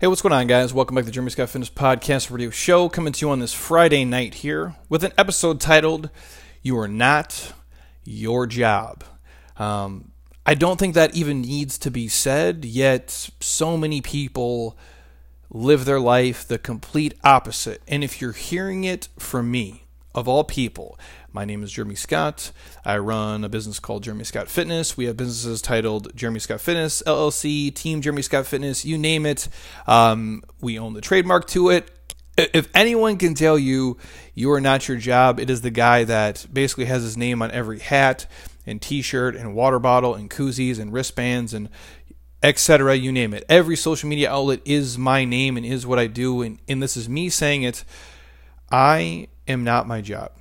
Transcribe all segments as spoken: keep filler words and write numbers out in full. Hey, what's going on, guys? Welcome back to the Jeremy Scott Fitness Podcast Radio Show, coming to you on this Friday night here with an episode titled, You Are Not Your Job. Um, I don't think that even needs to be said, yet so many people live their life the complete opposite. And if you're hearing it from me, of all people, my name is Jeremy Scott. I run a business called Jeremy Scott Fitness. We have businesses titled Jeremy Scott Fitness, L L C, Team Jeremy Scott Fitness, you name it. Um, we own the trademark to it. If anyone can tell you you are not your job, it is the guy that basically has his name on every hat and t-shirt and water bottle and koozies and wristbands and et cetera, you name it. Every social media outlet is my name and is what I do. And, and this is me saying it. I am not my job.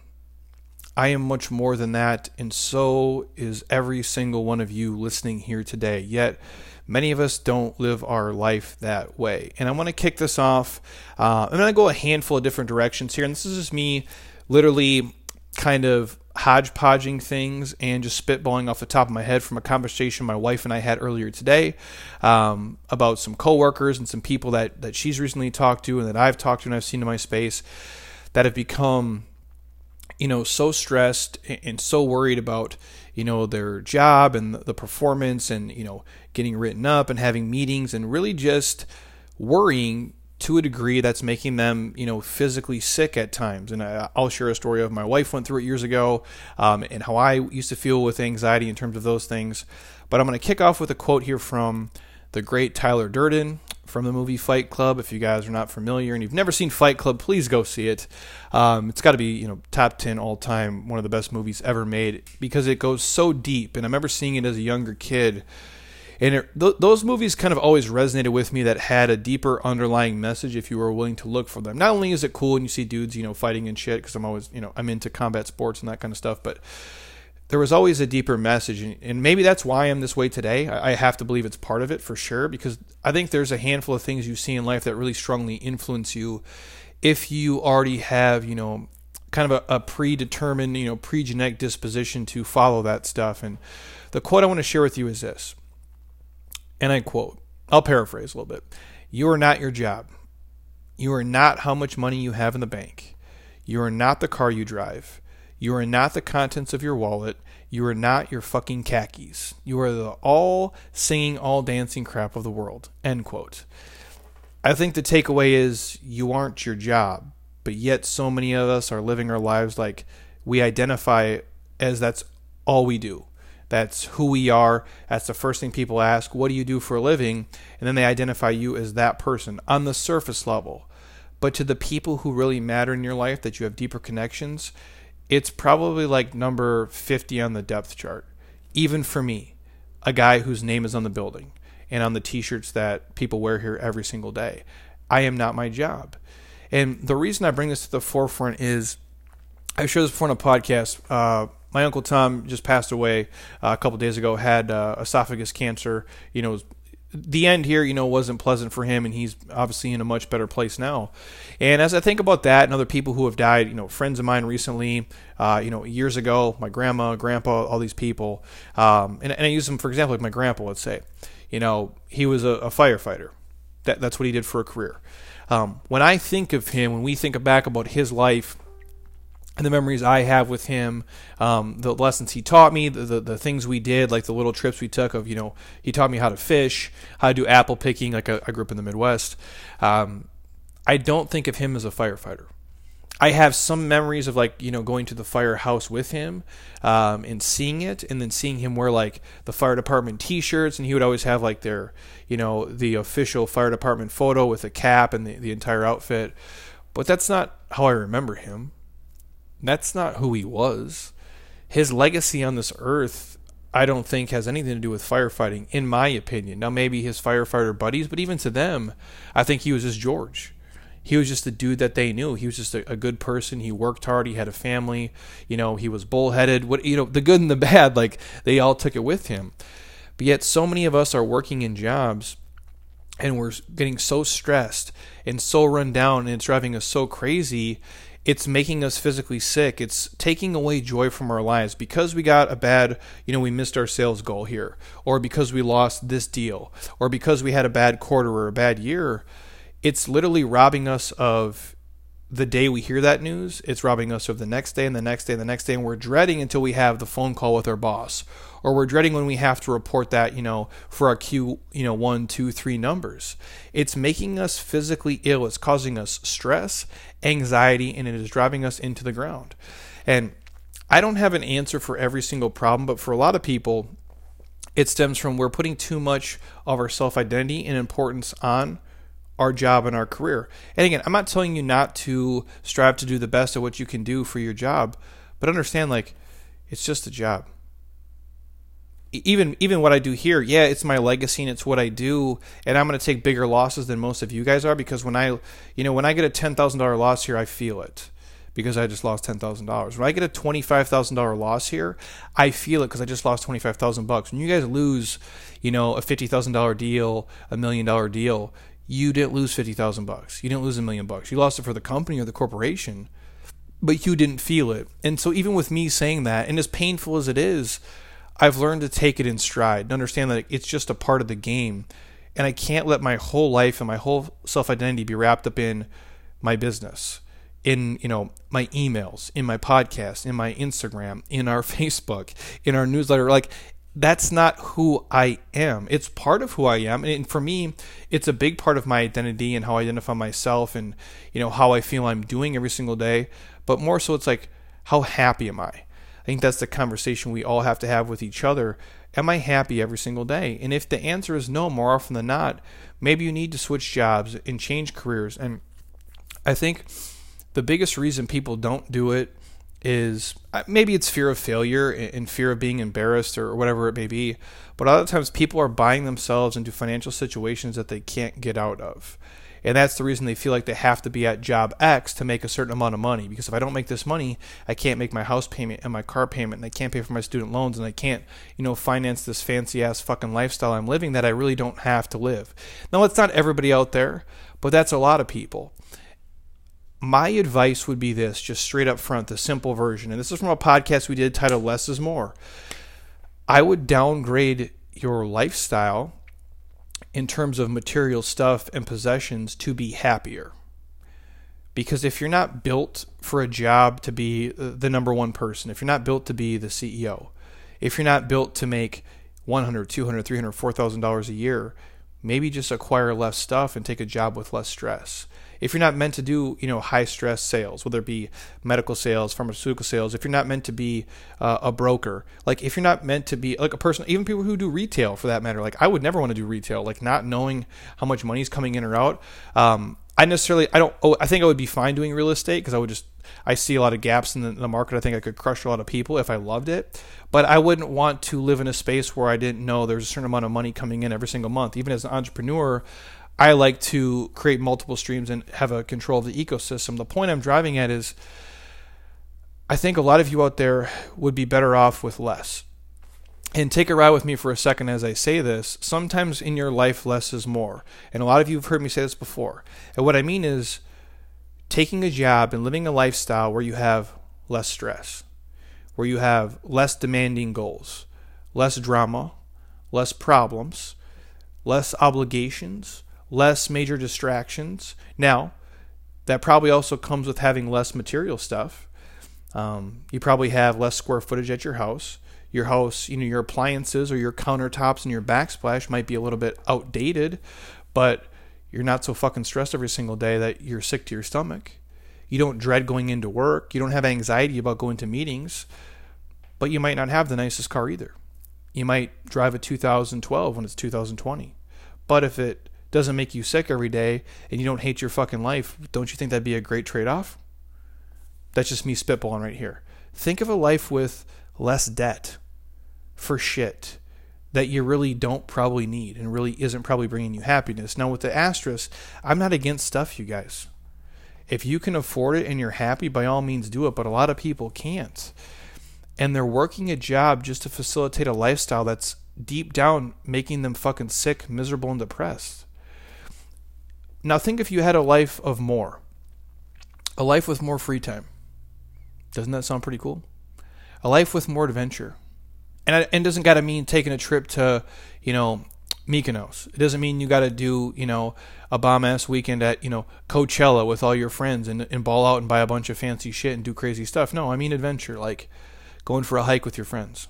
I am much more than that, and so is every single one of you listening here today. Yet, many of us don't live our life that way. And I want to kick this off. Uh, I'm going to go a handful of different directions here, and this is just me literally kind of hodgepodging things and just spitballing off the top of my head from a conversation my wife and I had earlier today um, about some coworkers and some people that, that she's recently talked to and that I've talked to and I've seen in my space that have become, you know, so stressed and so worried about, you know, their job and the performance and, you know, getting written up and having meetings and really just worrying to a degree that's making them, you know, physically sick at times. And I'll share a story of my wife went through it years ago um, and how I used to feel with anxiety in terms of those things. But I'm going to kick off with a quote here from the great Tyler Durden from the movie Fight Club. If you guys are not familiar and you've never seen Fight Club, please go see it. Um, it's got to be, you know, top ten all time, one of the best movies ever made because it goes so deep. And I remember seeing it as a younger kid. And it, th- those movies kind of always resonated with me that had a deeper underlying message if you were willing to look for them. Not only is it cool when you see dudes, you know, fighting and shit, because I'm always, you know, I'm into combat sports and that kind of stuff, but there was always a deeper message, and maybe that's why I'm this way today. I have to believe it's part of it for sure, because I think there's a handful of things you see in life that really strongly influence you if you already have, you know, kind of a, a predetermined, you know, pre-genetic disposition to follow that stuff. And the quote I want to share with you is this, and I quote, I'll paraphrase a little bit. You are not your job. You are not how much money you have in the bank. You are not the car you drive. You are not the contents of your wallet. You are not your fucking khakis. You are the all-singing, all-dancing crap of the world. End quote. I think the takeaway is you aren't your job, but yet so many of us are living our lives like we identify as that's all we do. That's who we are. That's the first thing people ask, what do you do for a living? And then they identify you as that person on the surface level. But to the people who really matter in your life, that you have deeper connections, it's probably like number fifty on the depth chart, even for me, a guy whose name is on the building and on the t-shirts that people wear here every single day. I am not my job. And the reason I bring this to the forefront is, I shared this before on a podcast, uh, my Uncle Tom just passed away uh, a couple days ago, had uh, esophagus cancer. You know, the end here, you know, wasn't pleasant for him, and he's obviously in a much better place now. And as I think about that and other people who have died, you know, friends of mine recently, uh, you know, years ago, my grandma, grandpa, all these people, um, and, and I use them, for example, like my grandpa, let's say, you know, he was a, a firefighter. That, that's what he did for a career. Um, when I think of him, when we think back about his life and the memories I have with him, um, the lessons he taught me, the, the the things we did, like the little trips we took of, you know, he taught me how to fish, how to do apple picking, like I, I grew up in the Midwest. Um, I don't think of him as a firefighter. I have some memories of, like, you know, going to the firehouse with him um, and seeing it, and then seeing him wear, like, the fire department t-shirts, and he would always have, like, their, you know, the official fire department photo with a cap and the, the entire outfit. But that's not how I remember him. That's not who he was. His legacy on this earth, I don't think, has anything to do with firefighting, in my opinion. Now, maybe his firefighter buddies, but even to them, I think he was just George. He was just the dude that they knew. He was just a, a good person. He worked hard. He had a family. You know, he was bullheaded. What, you know, the good and the bad, like, they all took it with him. But yet, so many of us are working in jobs, and we're getting so stressed and so run down, and it's driving us so crazy. it's making us physically sick. It's taking away joy from our lives because we got a bad, you know, we missed our sales goal here, or because we lost this deal, or because we had a bad quarter or a bad year. It's literally robbing us of the day we hear that news. It's robbing us of the next day and the next day and the next day. And we're dreading until we have the phone call with our boss, or we're dreading when we have to report that, you know, for our Q, you know, one, two, three numbers. It's making us physically ill. It's causing us stress, anxiety, and it is driving us into the ground. And I don't have an answer for every single problem, but for a lot of people, it stems from we're putting too much of our self-identity and importance on our job and our career. And again, I'm not telling you not to strive to do the best of what you can do for your job, but understand, like, it's just a job. Even even what I do here, yeah, it's my legacy and it's what I do, and I'm going to take bigger losses than most of you guys are, because when I, you know, when I get a ten thousand dollars loss here, I feel it because I just lost ten thousand dollars. When I get a twenty-five thousand dollars loss here, I feel it because I just lost twenty-five thousand bucks. When you guys lose, you know, a fifty thousand dollars deal, a million dollar deal, you didn't lose fifty thousand bucks. You didn't lose a million bucks. You lost it for the company or the corporation, but you didn't feel it. And so even with me saying that, and as painful as it is, I've learned to take it in stride and understand that it's just a part of the game. And I can't let my whole life and my whole self-identity be wrapped up in my business, in, you know, my emails, in my podcast, in my Instagram, in our Facebook, in our newsletter. Like, that's not who I am. It's part of who I am. And for me, it's a big part of my identity and how I identify myself and, you know, how I feel I'm doing every single day. But more so, it's like, how happy am I? I think that's the conversation we all have to have with each other. Am I happy every single day? And if the answer is no, more often than not, maybe you need to switch jobs and change careers. And I think the biggest reason people don't do it is maybe it's fear of failure and fear of being embarrassed or whatever it may be. But a lot of times people are buying themselves into financial situations that they can't get out of. And that's the reason they feel like they have to be at job X to make a certain amount of money. Because if I don't make this money, I can't make my house payment and my car payment, and I can't pay for my student loans, and I can't, you know, finance this fancy ass fucking lifestyle I'm living that I really don't have to live. Now, it's not everybody out there, but that's a lot of people. My advice would be this, just straight up front, the simple version. And this is from a podcast we did titled Less is More. I would downgrade your lifestyle in terms of material stuff and possessions to be happier. Because if you're not built for a job to be the number one person, if you're not built to be the C E O, if you're not built to make one hundred, two hundred, three hundred, four thousand dollars a year, maybe just acquire less stuff and take a job with less stress. If you're not meant to do, you know, high stress sales, whether it be medical sales, pharmaceutical sales, if you're not meant to be uh, a broker, like if you're not meant to be like a person, even people who do retail for that matter, like I would never want to do retail, like not knowing how much money is coming in or out. Um, I necessarily, I don't, oh, I think I would be fine doing real estate because I would just, I see a lot of gaps in the, in the market. I think I could crush a lot of people if I loved it, but I wouldn't want to live in a space where I didn't know there's a certain amount of money coming in every single month. Even as an entrepreneur, I like to create multiple streams and have a control of the ecosystem. The point I'm driving at is I think a lot of you out there would be better off with less. And take a ride with me for a second as I say this. Sometimes in your life, less is more. And a lot of you have heard me say this before. And what I mean is taking a job and living a lifestyle where you have less stress, where you have less demanding goals, less drama, less problems, less obligations, less major distractions. Now, that probably also comes with having less material stuff. Um, you probably have less square footage at your house. Your house, you know, your appliances or your countertops and your backsplash might be a little bit outdated, but you're not so fucking stressed every single day that you're sick to your stomach. You don't dread going into work. You don't have anxiety about going to meetings, but you might not have the nicest car either. You might drive a two thousand twelve when it's two thousand twenty. But if it doesn't make you sick every day and you don't hate your fucking life, don't you think that'd be a great trade-off? That's just me spitballing right here. Think of a life with less debt for shit that you really don't probably need and really isn't probably bringing you happiness. Now with the asterisk, I'm not against stuff, you guys. If you can afford it and you're happy, by all means do it, but a lot of people can't. And they're working a job just to facilitate a lifestyle that's deep down making them fucking sick, miserable, and depressed. Now think if you had a life of more. A life with more free time. Doesn't that sound pretty cool? A life with more adventure. And it doesn't got to mean taking a trip to, you know, Mykonos. It doesn't mean you got to do, you know, a bomb-ass weekend at, you know, Coachella with all your friends and, and ball out and buy a bunch of fancy shit and do crazy stuff. No, I mean adventure, like going for a hike with your friends,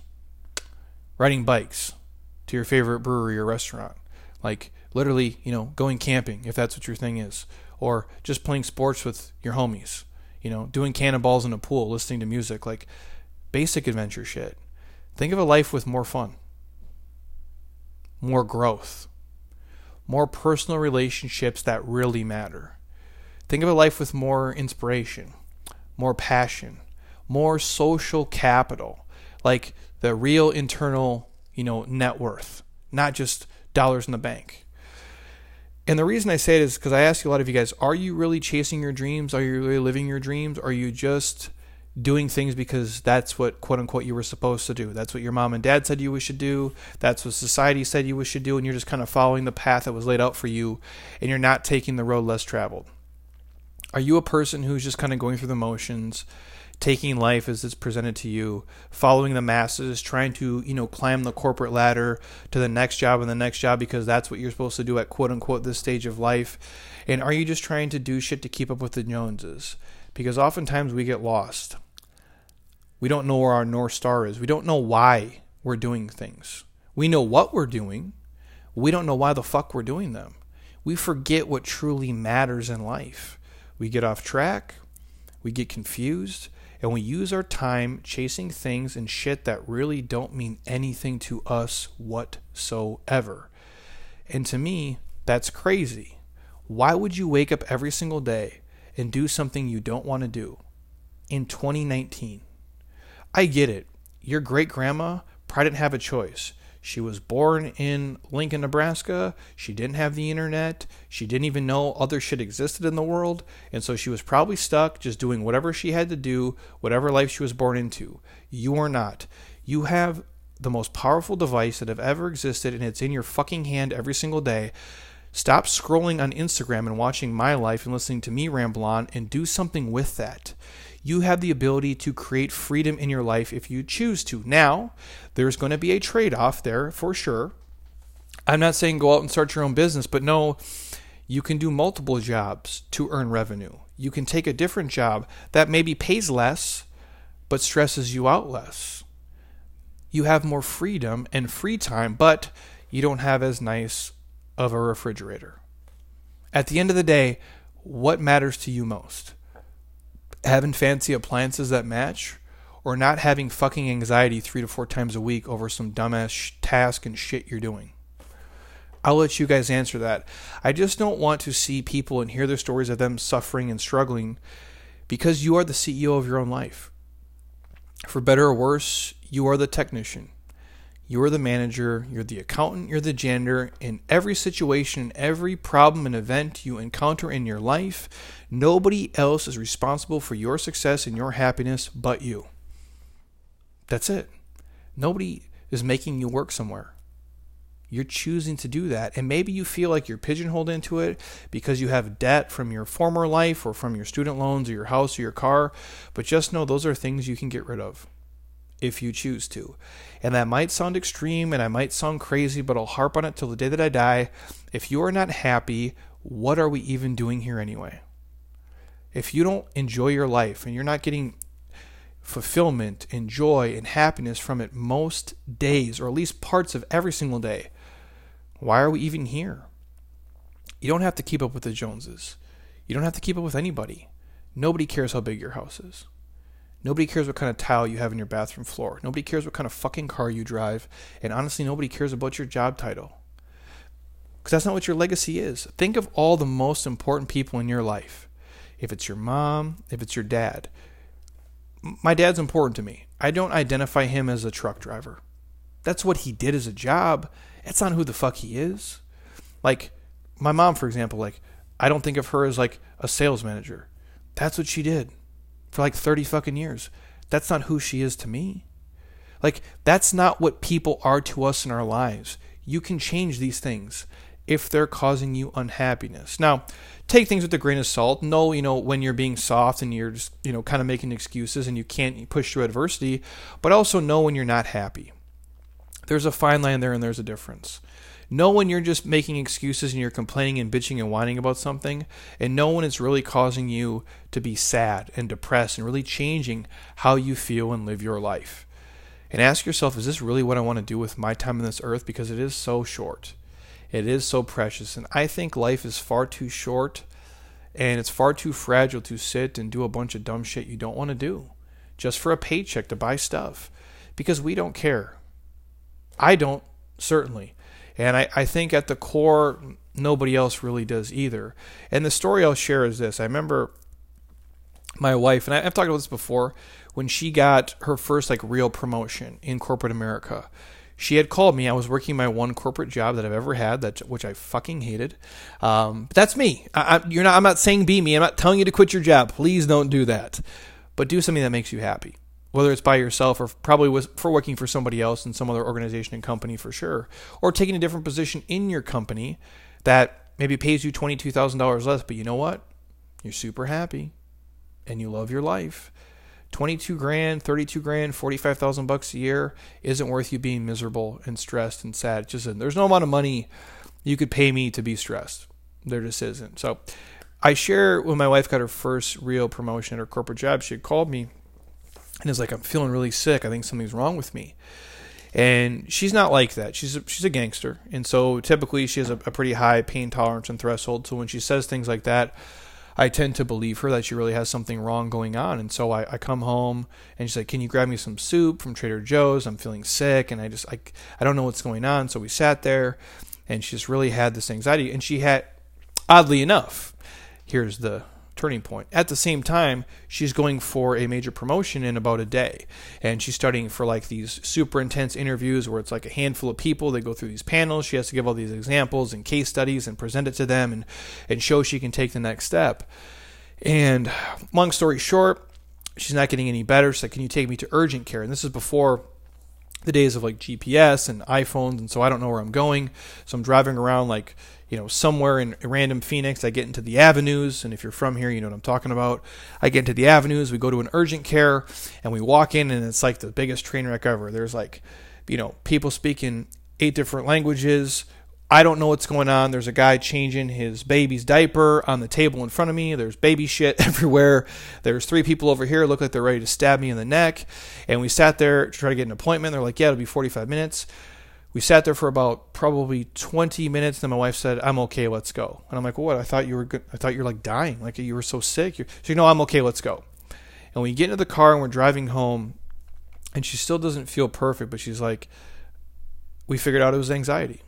riding bikes to your favorite brewery or restaurant, like literally, you know, going camping if that's what your thing is, or just playing sports with your homies, you know, doing cannonballs in a pool, listening to music, like basic adventure shit. Think of a life with more fun, more growth, more personal relationships that really matter. Think of a life with more inspiration, more passion, more social capital, like the real internal, you know, net worth, not just dollars in the bank. And the reason I say it is because I ask a lot of you guys, are you really chasing your dreams? Are you really living your dreams? Are you just doing things because that's what, quote unquote, you were supposed to do? That's what your mom and dad said you should do. That's what society said you should do. And you're just kind of following the path that was laid out for you, and you're not taking the road less traveled. Are you a person who's just kind of going through the motions, taking life as it's presented to you, following the masses, trying to, you know, climb the corporate ladder to the next job and the next job because that's what you're supposed to do at, quote unquote, this stage of life? And are you just trying to do shit to keep up with the Joneses? Because oftentimes we get lost. We don't know where our North Star is. We don't know why we're doing things. We know what we're doing. We don't know why the fuck we're doing them. We forget what truly matters in life. We get off track. We get confused. And we use our time chasing things and shit that really don't mean anything to us whatsoever. And to me, that's crazy. Why would you wake up every single day and do something you don't want to do in twenty nineteen? I get it. Your great-grandma probably didn't have a choice. She was born in Lincoln, Nebraska. She didn't have the internet. She didn't even know other shit existed in the world. And so she was probably stuck just doing whatever she had to do, whatever life she was born into. You are not. You have the most powerful device that have ever existed, and it's in your fucking hand every single day. Stop scrolling on Instagram and watching my life and listening to me ramble on, and do something with that. You have the ability to create freedom in your life if you choose to. Now, there's going to be a trade-off there for sure. I'm not saying go out and start your own business, but no, you can do multiple jobs to earn revenue. You can take a different job that maybe pays less, but stresses you out less. You have more freedom and free time, but you don't have as nice of a refrigerator. At the end of the day, what matters to you most? Having fancy appliances that match, or not having fucking anxiety three to four times a week over some dumbass sh- task and shit you're doing? I'll let you guys answer that. I just don't want to see people and hear their stories of them suffering and struggling, because you are the C E O of your own life. For better or worse, you are the technician. You're the manager, you're the accountant, you're the janitor. In every situation, every problem and event you encounter in your life, nobody else is responsible for your success and your happiness but you. That's it. Nobody is making you work somewhere. You're choosing to do that. And maybe you feel like you're pigeonholed into it because you have debt from your former life or from your student loans or your house or your car. But just know those are things you can get rid of if you choose to. And that might sound extreme and I might sound crazy, but I'll harp on it till the day that I die. If you are not happy, what are we even doing here anyway? If you don't enjoy your life and you're not getting fulfillment and joy and happiness from it most days, or at least parts of every single day, why are we even here? You don't have to keep up with the Joneses. You don't have to keep up with anybody. Nobody cares how big your house is. Nobody cares what kind of tile you have in your bathroom floor. Nobody cares what kind of fucking car you drive. And honestly, nobody cares about your job title, because that's not what your legacy is. Think of all the most important people in your life. If it's your mom, if it's your dad. My dad's important to me. I don't identify him as a truck driver. That's what he did as a job. That's not who the fuck he is. Like my mom, for example, like I don't think of her as like a sales manager. That's what she did for like thirty fucking years. That's not who she is to me. Like, that's not what people are to us in our lives. You can change these things. if they're causing you unhappiness. Now, take things with a grain of salt. Know, you know, when you're being soft and you're just, you know, kind of making excuses and you can't push through adversity, but also know when you're not happy. There's a fine line there and there's a difference. Know when you're just making excuses and you're complaining and bitching and whining about something, and know when it's really causing you to be sad and depressed and really changing how you feel and live your life. And ask yourself, is this really what I want to do with my time on this earth? Because it is so short. It is so precious. And I think life is far too short and it's far too fragile to sit and do a bunch of dumb shit you don't want to do just for a paycheck to buy stuff, because we don't care. I don't, certainly. And I, I think at the core, nobody else really does either. And the story I'll share is this. I remember my wife, and I, I've talked about this before, when she got her first like real promotion in corporate America, she had called me. I was working my one corporate job that I've ever had, that which I fucking hated. Um, but that's me. I, I, you're not. I'm not saying be me. I'm not telling you to quit your job. Please don't do that. But do something that makes you happy, whether it's by yourself or probably was for working for somebody else in some other organization and company for sure, or taking a different position in your company that maybe pays you twenty-two thousand dollars less, but you know what? You're super happy and you love your life. twenty-two grand, thirty-two grand, forty-five thousand bucks a year isn't worth you being miserable and stressed and sad. It just isn't. There's no amount of money you could pay me to be stressed. There just isn't. So I share when my wife got her first real promotion at her corporate job, she had called me and is like, I'm feeling really sick. I think something's wrong with me. And she's not like that. She's a, she's a gangster. And so typically she has a, a pretty high pain tolerance and threshold. So when she says things like that, I tend to believe her that she really has something wrong going on. And so I, I come home and she's like, can you grab me some soup from Trader Joe's? I'm feeling sick. And I just, I, I don't know what's going on. So we sat there and she just really had this anxiety. And she had, oddly enough, here's the turning point. At the same time, she's going for a major promotion in about a day. And she's studying for like these super intense interviews where it's like a handful of people. They go through these panels. She has to give all these examples and case studies and present it to them and, and show she can take the next step. And long story short, she's not getting any better. She's like, can you take me to urgent care? And this is before the days of like G P S and iPhones. And so I don't know where I'm going. So I'm driving around like, you know, somewhere in random Phoenix. I get into the avenues, and if you're from here, you know what I'm talking about. I get into the avenues, we go to an urgent care, and we walk in, and it's like the biggest train wreck ever. There's like, you know, people speaking eight different languages. I don't know what's going on. There's a guy changing his baby's diaper on the table in front of me. There's baby shit everywhere. There's three people over here look like they're ready to stab me in the neck, and we sat there to try to get an appointment. They're like, yeah, it'll be forty-five minutes. We sat there for about probably twenty minutes. Then my wife said, I'm okay, let's go. And I'm like, well, what? I thought you were good. I thought you were like dying. Like you were so sick. You're, she's like, no, I'm okay, let's go. And we get into the car and we're driving home and she still doesn't feel perfect, but she's like, we figured out it was anxiety.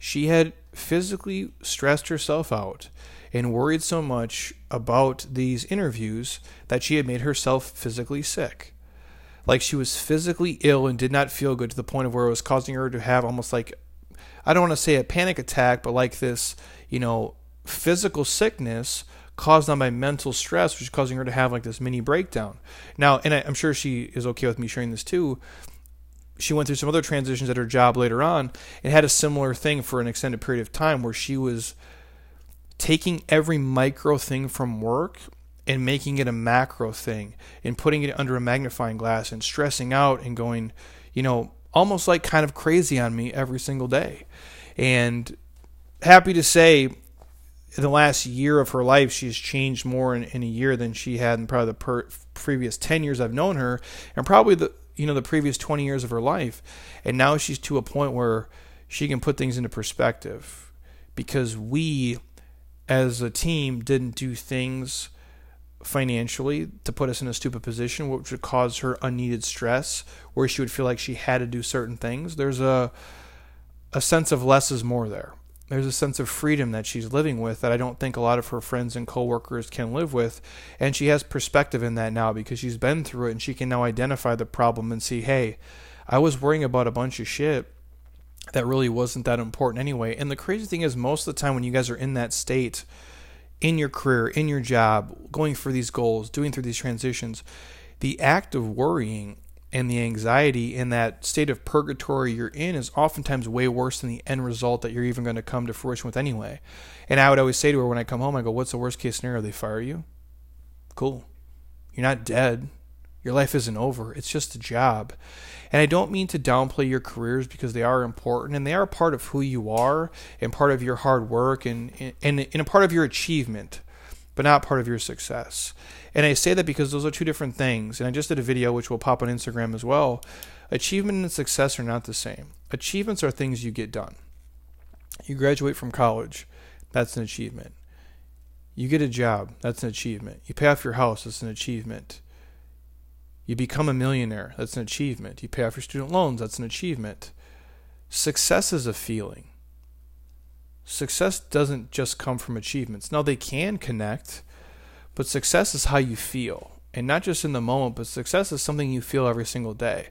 She had physically stressed herself out and worried so much about these interviews that she had made herself physically sick. Like she was physically ill and did not feel good to the point of where it was causing her to have almost like, I don't want to say a panic attack, but like this, you know, physical sickness caused on by mental stress, which is causing her to have like this mini breakdown. Now, and I, I'm sure she is okay with me sharing this too. She went through some other transitions at her job later on and had a similar thing for an extended period of time where she was taking every micro thing from work and making it a macro thing and putting it under a magnifying glass and stressing out and going, you know, almost like kind of crazy on me every single day. And happy to say in the last year of her life, she's changed more in, in a year than she had in probably the per- previous ten years I've known her and probably the, you know, the previous twenty years of her life. And now she's to a point where she can put things into perspective because we as a team didn't do things financially to put us in a stupid position, which would cause her unneeded stress where she would feel like she had to do certain things. There's a a sense of less is more there. There's a sense of freedom that she's living with that I don't think a lot of her friends and coworkers can live with. And she has perspective in that now because she's been through it and she can now identify the problem and see, hey, I was worrying about a bunch of shit that really wasn't that important anyway. And the crazy thing is most of the time when you guys are in that state, in your career, in your job, going for these goals, doing through these transitions, the act of worrying and the anxiety and that state of purgatory you're in is oftentimes way worse than the end result that you're even going to come to fruition with anyway. And I would always say to her when I come home, I go, what's the worst case scenario? They fire you? Cool. You're not dead. Your life isn't over. It's just a job. And I don't mean to downplay your careers because they are important and they are part of who you are and part of your hard work and, and, and a part of your achievement, but not part of your success. And I say that because those are two different things. And I just did a video which will pop on Instagram as well. Achievement and success are not the same. Achievements are things you get done. You graduate from college. That's an achievement. You get a job. That's an achievement. You pay off your house. That's an achievement. You become a millionaire. That's an achievement. You pay off your student loans. That's an achievement. Success is a feeling. Success doesn't just come from achievements. Now, they can connect, but success is how you feel. And not just in the moment, but success is something you feel every single day.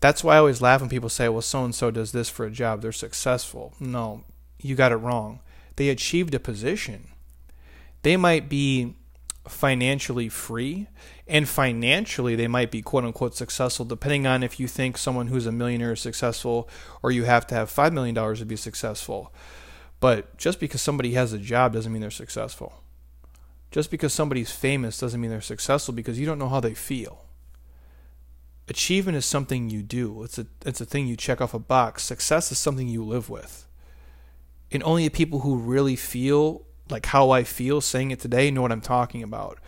That's why I always laugh when people say, well, so-and-so does this for a job. They're successful. No, you got it wrong. They achieved a position. They might be financially free, and financially they might be quote-unquote successful, depending on if you think someone who's a millionaire is successful or you have to have five million dollars to be successful. But just because somebody has a job doesn't mean they're successful. Just because somebody's famous doesn't mean they're successful, because you don't know how they feel. Achievement is something you do. It's a it's a thing you check off a box. Success is something you live with. And only the people who really feel like how I feel saying it today, know what I'm talking about.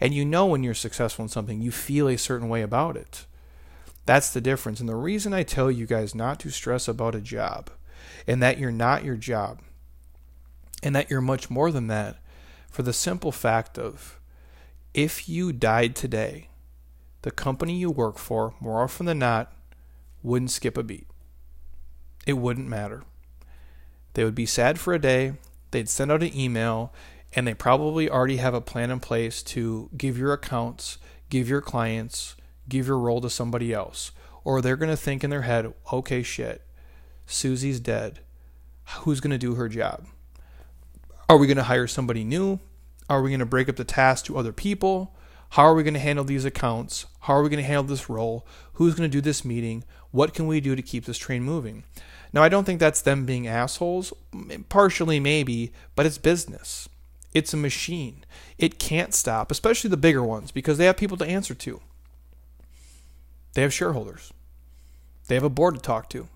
And you know when you're successful in something, you feel a certain way about it. That's the difference. And the reason I tell you guys not to stress about a job and that you're not your job and that you're much more than that, for the simple fact of if you died today, the company you work for, more often than not, wouldn't skip a beat. It wouldn't matter. They would be sad for a day. They'd send out an email, and they probably already have a plan in place to give your accounts, give your clients, give your role to somebody else. Or they're going to think in their head, okay, shit, Susie's dead. Who's going to do her job? Are we going to hire somebody new? Are we going to break up the task to other people? How are we going to handle these accounts? How are we going to handle this role? Who's going to do this meeting? What can we do to keep this train moving? Now, I don't think that's them being assholes. Partially, maybe, but it's business. It's a machine. It can't stop, especially the bigger ones, because they have people to answer to. They have shareholders. They have a board to talk to.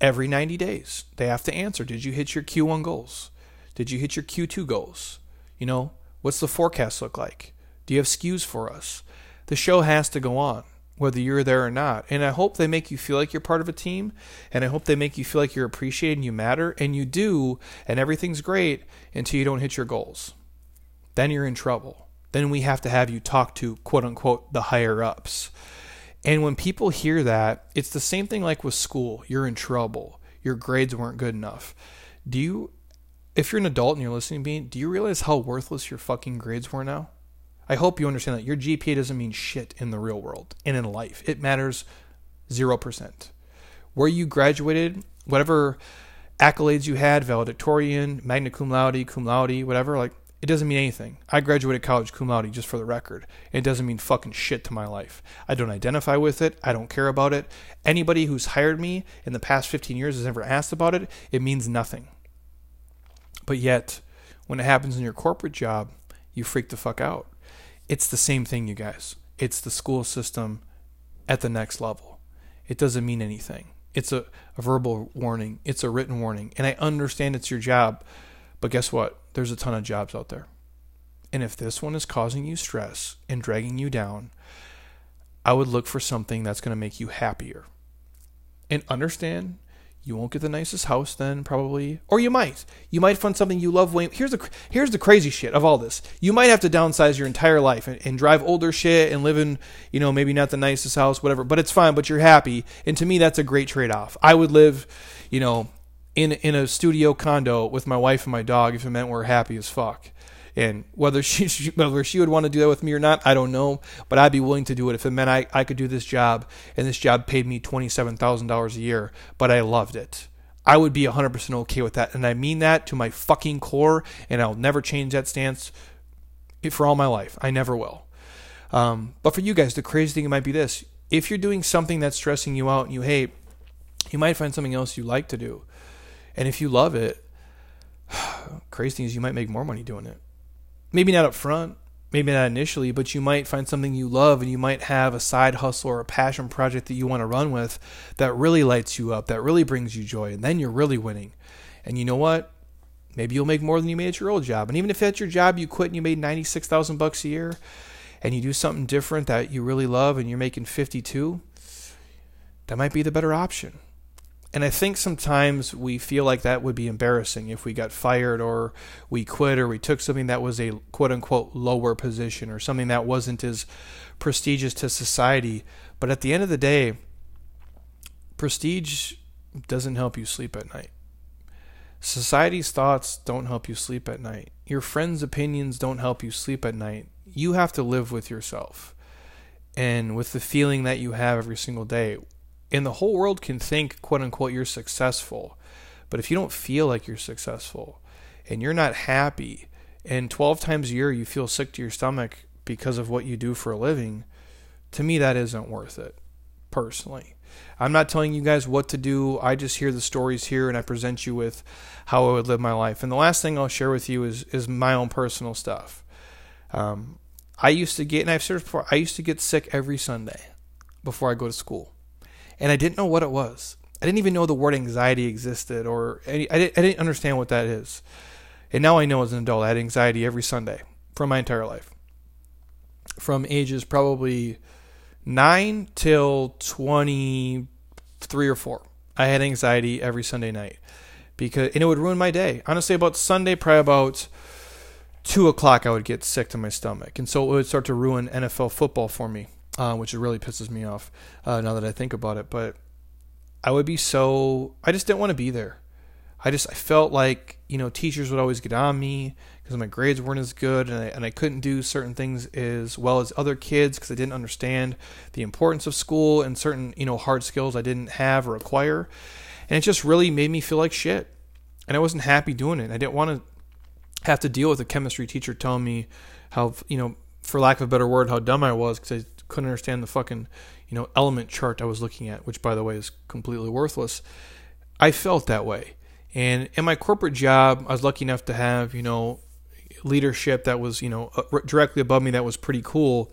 Every ninety days, they have to answer. Did you hit your Q one goals? Did you hit your Q two goals? You know, what's the forecast look like? Do you have S K Us for us? The show has to go on, whether you're there or not. And I hope they make you feel like you're part of a team, and I hope they make you feel like you're appreciated and you matter, and you do, and everything's great until you don't hit your goals. Then you're in trouble. Then we have to have you talk to, quote-unquote, the higher-ups. And when people hear that, it's the same thing like with school. You're in trouble. Your grades weren't good enough. Do you, if you're an adult and you're listening to me, do you realize how worthless your fucking grades were now? I hope you understand that your G P A doesn't mean shit in the real world and in life. It matters zero percent. Where you graduated, whatever accolades you had, valedictorian, magna cum laude, cum laude, whatever, like, it doesn't mean anything. I graduated college cum laude, just for the record. It doesn't mean fucking shit to my life. I don't identify with it. I don't care about it. Anybody who's hired me in the past fifteen years has never asked about it. It means nothing. But yet, when it happens in your corporate job, you freak the fuck out. It's the same thing, you guys. It's the school system at the next level. It doesn't mean anything. It's a, a verbal warning. It's a written warning. And I understand it's your job, but guess what? There's a ton of jobs out there. And if this one is causing you stress and dragging you down, I would look for something that's going to make you happier. And understand, you won't get the nicest house then, probably. Or you might. You might find something you love way... Here's the here's the crazy shit of all this. You might have to downsize your entire life and, and drive older shit and live in, you know, maybe not the nicest house, whatever. But it's fine, but you're happy. And to me, that's a great trade-off. I would live, you know, in, in a studio condo with my wife and my dog if it meant we're happy as fuck. And whether she, she whether she would want to do that with me or not, I don't know. But I'd be willing to do it if it meant I, I could do this job and this job paid me twenty-seven thousand dollars a year, but I loved it. I would be one hundred percent okay with that. And I mean that to my fucking core, and I'll never change that stance for all my life. I never will. Um, but for you guys, the crazy thing might be this. if you're doing something that's stressing you out and you hate, you might find something else you like to do. And if you love it, crazy thing is you might make more money doing it. Maybe not up front, maybe not initially, but you might find something you love, and you might have a side hustle or a passion project that you want to run with that really lights you up, that really brings you joy, and then you're really winning. And you know what? Maybe you'll make more than you made at your old job. And even if that's your job, you quit and you made ninety-six thousand bucks a year, and you do something different that you really love and you're making fifty-two, that might be the better option. And I think sometimes we feel like that would be embarrassing if we got fired or we quit or we took something that was a quote-unquote lower position or something that wasn't as prestigious to society. But at the end of the day, prestige doesn't help you sleep at night. Society's thoughts don't help you sleep at night. Your friends' opinions don't help you sleep at night. You have to live with yourself and with the feeling that you have every single day. And the whole world can think, quote unquote, you're successful. But if you don't feel like you're successful and you're not happy, and twelve times a year you feel sick to your stomach because of what you do for a living, to me that isn't worth it, personally. I'm not telling you guys what to do. I just hear the stories here and I present you with how I would live my life. And the last thing I'll share with you is is my own personal stuff. Um, I used to get, and I've said before, I used to get sick every Sunday before I go to school. And I didn't know what it was. I didn't even know the word anxiety existed, or any, I, didn't, I didn't understand what that is. And now I know as an adult, I had anxiety every Sunday for my entire life. From ages probably nine till twenty-three or four, I had anxiety every Sunday night. because And it would ruin my day. Honestly, about Sunday, probably about two o'clock, I would get sick to my stomach. And so it would start to ruin N F L football for me. Uh, which really pisses me off uh, now that I think about it. But I would be so, I just didn't want to be there. I just, I felt like, you know, teachers would always get on me because my grades weren't as good, and I, and I couldn't do certain things as well as other kids because I didn't understand the importance of school and certain, you know, hard skills I didn't have or acquire. And it just really made me feel like shit. And I wasn't happy doing it. I didn't want to have to deal with a chemistry teacher telling me how, you know, for lack of a better word, how dumb I was because I couldn't understand the fucking, you know, element chart I was looking at, which by the way is completely worthless. I felt that way. And in my corporate job, I was lucky enough to have, you know, leadership that was, you know, directly above me that was pretty cool.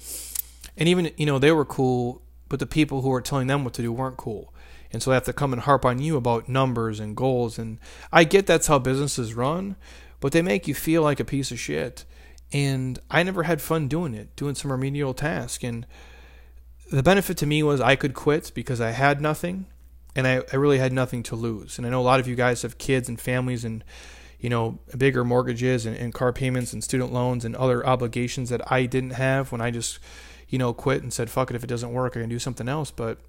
And even, you know, they were cool, but the people who were telling them what to do weren't cool. And so they have to come and harp on you about numbers and goals. And I get that's how businesses run, but they make you feel like a piece of shit. And I never had fun doing it, doing some remedial task. And the benefit to me was I could quit because I had nothing, and I, I really had nothing to lose. And I know a lot of you guys have kids and families and, you know, bigger mortgages and, and car payments and student loans and other obligations that I didn't have when I just, you know, quit and said, fuck it, if it doesn't work, I can do something else. But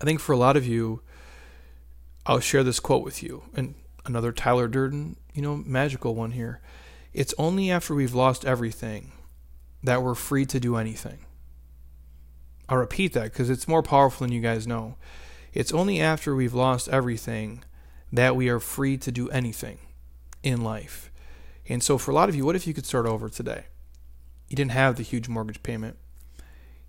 I think for a lot of you, I'll share this quote with you. And another Tyler Durden, you know, magical one here. It's only after we've lost everything that we're free to do anything. I'll repeat that because it's more powerful than you guys know. It's only after we've lost everything that we are free to do anything in life. And so for a lot of you, what if you could start over today? You didn't have the huge mortgage payment.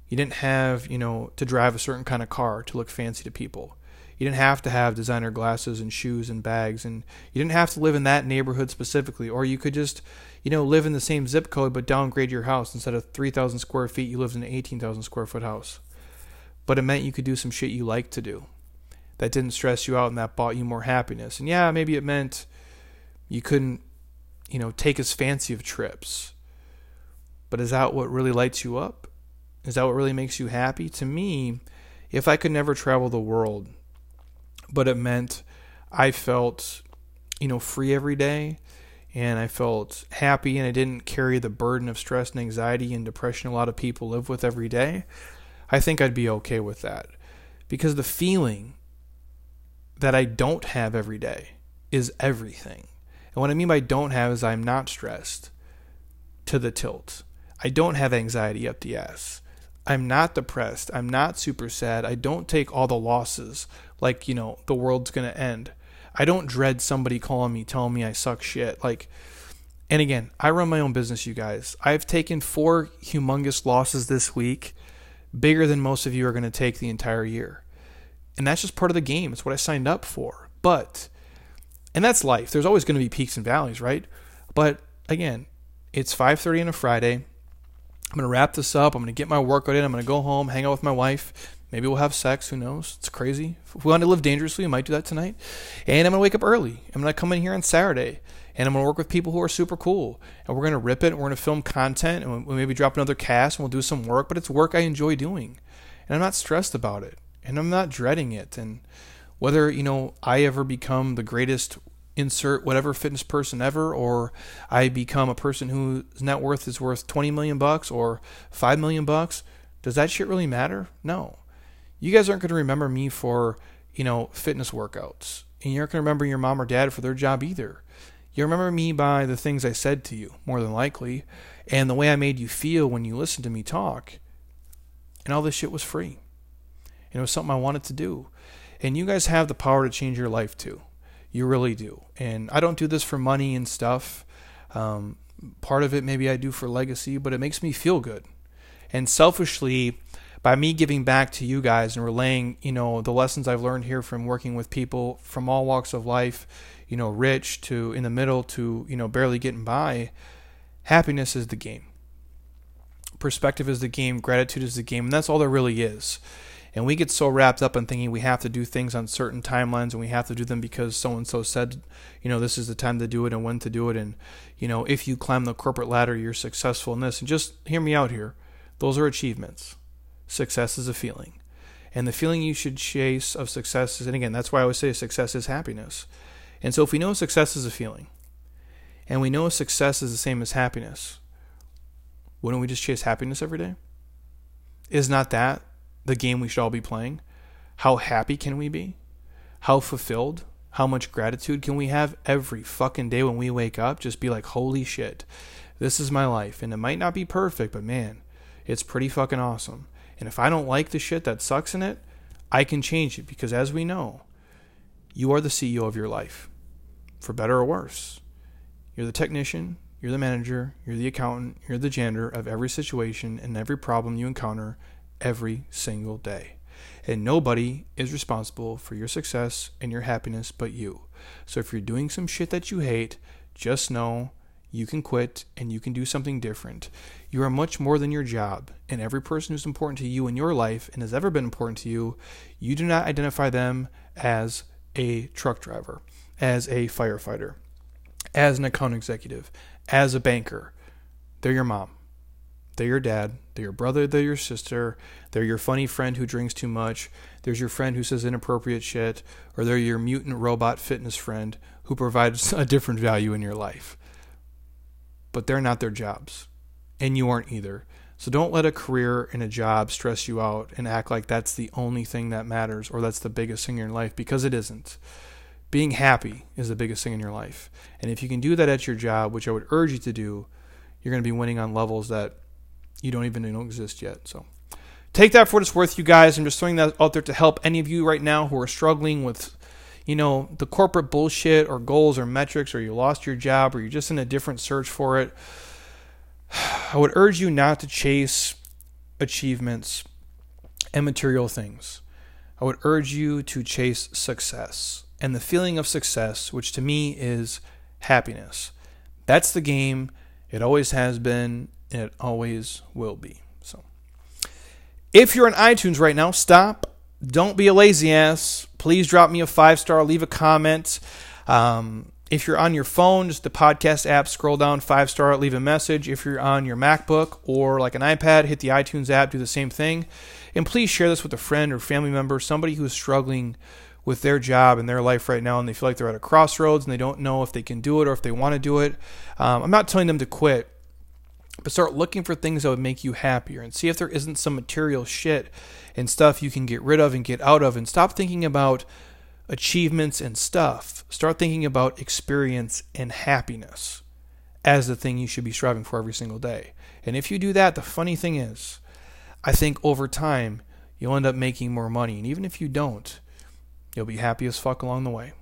You didn't have, you know, to drive a certain kind of car to look fancy to people. You didn't have to have designer glasses and shoes and bags, and you didn't have to live in that neighborhood specifically, or you could just, you know, live in the same zip code but downgrade your house. Instead of three thousand square feet, you lived in an eighteen thousand square foot house. But it meant you could do some shit you liked to do that didn't stress you out and that bought you more happiness. And yeah, maybe it meant you couldn't, you know, take as fancy of trips. But is that what really lights you up? Is that what really makes you happy? To me, if I could never travel the world, but it meant I felt, you know, free every day, and I felt happy, and I didn't carry the burden of stress and anxiety and depression a lot of people live with every day, I think I'd be okay with that. Because the feeling that I don't have every day is everything. And what I mean by don't have is I'm not stressed to the tilt. I don't have anxiety up the ass. I'm not depressed. I'm not super sad. I don't take all the losses like, you know, the world's going to end. I don't dread somebody calling me, telling me I suck shit. Like, and again, I run my own business, you guys. I've taken four humongous losses this week bigger than most of you are going to take the entire year. And that's just part of the game. It's what I signed up for. But, and that's life. There's always going to be peaks and valleys, right? But again, it's five thirty on a Friday. I'm going to wrap this up. I'm going to get my workout in. I'm going to go home, hang out with my wife. Maybe we'll have sex. Who knows? It's crazy. If we want to live dangerously, we might do that tonight. And I'm going to wake up early. I'm going to come in here on Saturday. And I'm going to work with people who are super cool. And we're going to rip it. And we're going to film content. And we'll maybe drop another cast. And we'll do some work. But it's work I enjoy doing. And I'm not stressed about it. And I'm not dreading it. And whether, you know, I ever become the greatest insert whatever fitness person ever, or I become a person whose net worth is worth twenty million bucks or five million bucks, does that shit really matter? No. You guys aren't going to remember me for, you know, fitness workouts, and you aren't going to remember your mom or dad for their job either. You remember me by the things I said to you, more than likely, and the way I made you feel when you listened to me talk. And all this shit was free. And it was something I wanted to do. And you guys have the power to change your life too. You really do. And I don't do this for money and stuff. Um, part of it maybe I do for legacy, but it makes me feel good. And selfishly, by me giving back to you guys and relaying, you know, the lessons I've learned here from working with people from all walks of life, you know, rich to in the middle to, you know, barely getting by, happiness is the game. Perspective is the game. Gratitude is the game. And that's all there really is. And we get so wrapped up in thinking we have to do things on certain timelines, and we have to do them because so-and-so said, you know, this is the time to do it and when to do it. And, you know, if you climb the corporate ladder, you're successful in this. And just hear me out here. Those are achievements. Success is a feeling. And the feeling you should chase of success is, and again, that's why I always say success is happiness. And so if we know success is a feeling, and we know success is the same as happiness, wouldn't we just chase happiness every day? Is not that the game we should all be playing? How happy can we be? How fulfilled? How much gratitude can we have every fucking day when we wake up? Just be like, holy shit, this is my life. And it might not be perfect, but man, it's pretty fucking awesome. And if I don't like the shit that sucks in it, I can change it. Because as we know, you are the C E O of your life, for better or worse. You're the technician, you're the manager, you're the accountant, you're the janitor of every situation and every problem you encounter every single day. And nobody is responsible for your success and your happiness but you. So if you're doing some shit that you hate, just know you can quit and you can do something different. You are much more than your job, and every person who's important to you in your life and has ever been important to you, you do not identify them as a truck driver, as a firefighter, as an account executive, as a banker. They're your mom. They're your dad, they're your brother, they're your sister, they're your funny friend who drinks too much, there's your friend who says inappropriate shit, or they're your mutant robot fitness friend who provides a different value in your life. But they're not their jobs, and you aren't either. So don't let a career and a job stress you out and act like that's the only thing that matters or that's the biggest thing in your life, because it isn't. Being happy is the biggest thing in your life. And if you can do that at your job, which I would urge you to do, you're going to be winning on levels that you don't even know exist yet. So take that for what it's worth, you guys. I'm just throwing that out there to help any of you right now who are struggling with, you know, the corporate bullshit or goals or metrics, or you lost your job, or you're just in a different search for it. I would urge you not to chase achievements and material things. I would urge you to chase success and the feeling of success, which to me is happiness. That's the game. It always has been. And it always will be. So if you're on iTunes right now, stop. Don't be a lazy ass. Please drop me a five star. Leave a comment. Um, if you're on your phone, just the podcast app, scroll down, five star, leave a message. If you're on your MacBook or like an iPad, hit the iTunes app, do the same thing. And please share this with a friend or family member, somebody who's struggling with their job and their life right now, and they feel like they're at a crossroads and they don't know if they can do it or if they want to do it. Um, I'm not telling them to quit. But start looking for things that would make you happier, and see if there isn't some material shit and stuff you can get rid of and get out of, and stop thinking about achievements and stuff. Start thinking about experience and happiness as the thing you should be striving for every single day. And if you do that, the funny thing is, I think over time, you'll end up making more money. And even if you don't, you'll be happy as fuck along the way.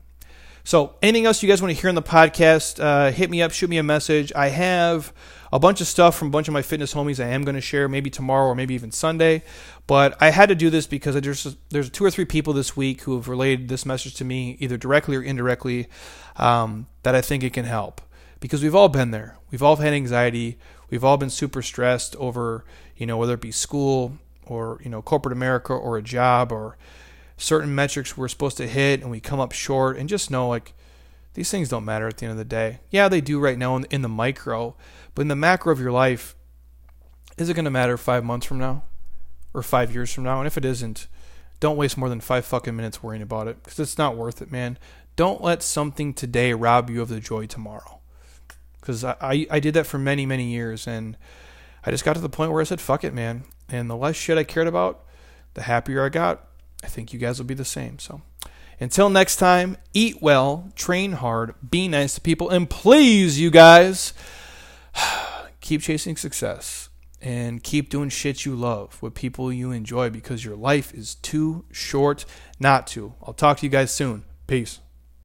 So anything else you guys want to hear on the podcast, uh, hit me up, shoot me a message. I have a bunch of stuff from a bunch of my fitness homies I am going to share maybe tomorrow or maybe even Sunday. But I had to do this because I just, there's two or three people this week who have relayed this message to me, either directly or indirectly, um, that I think it can help. Because we've all been there. We've all had anxiety. We've all been super stressed over, you know, whether it be school or, you know, corporate America or a job or certain metrics we're supposed to hit, and we come up short. And just know, like, these things don't matter at the end of the day. Yeah, they do right now in the, in the micro, but in the macro of your life, is it going to matter five months from now or five years from now? And if it isn't, don't waste more than five fucking minutes worrying about it, because it's not worth it, man. Don't let something today rob you of the joy tomorrow. Because I, I, I did that for many, many years, and I just got to the point where I said, fuck it, man. And the less shit I cared about, the happier I got. I think you guys will be the same. So until next time, eat well, train hard, be nice to people, and please, you guys, keep chasing success and keep doing shit you love with people you enjoy, because your life is too short not to. I'll talk to you guys soon. Peace.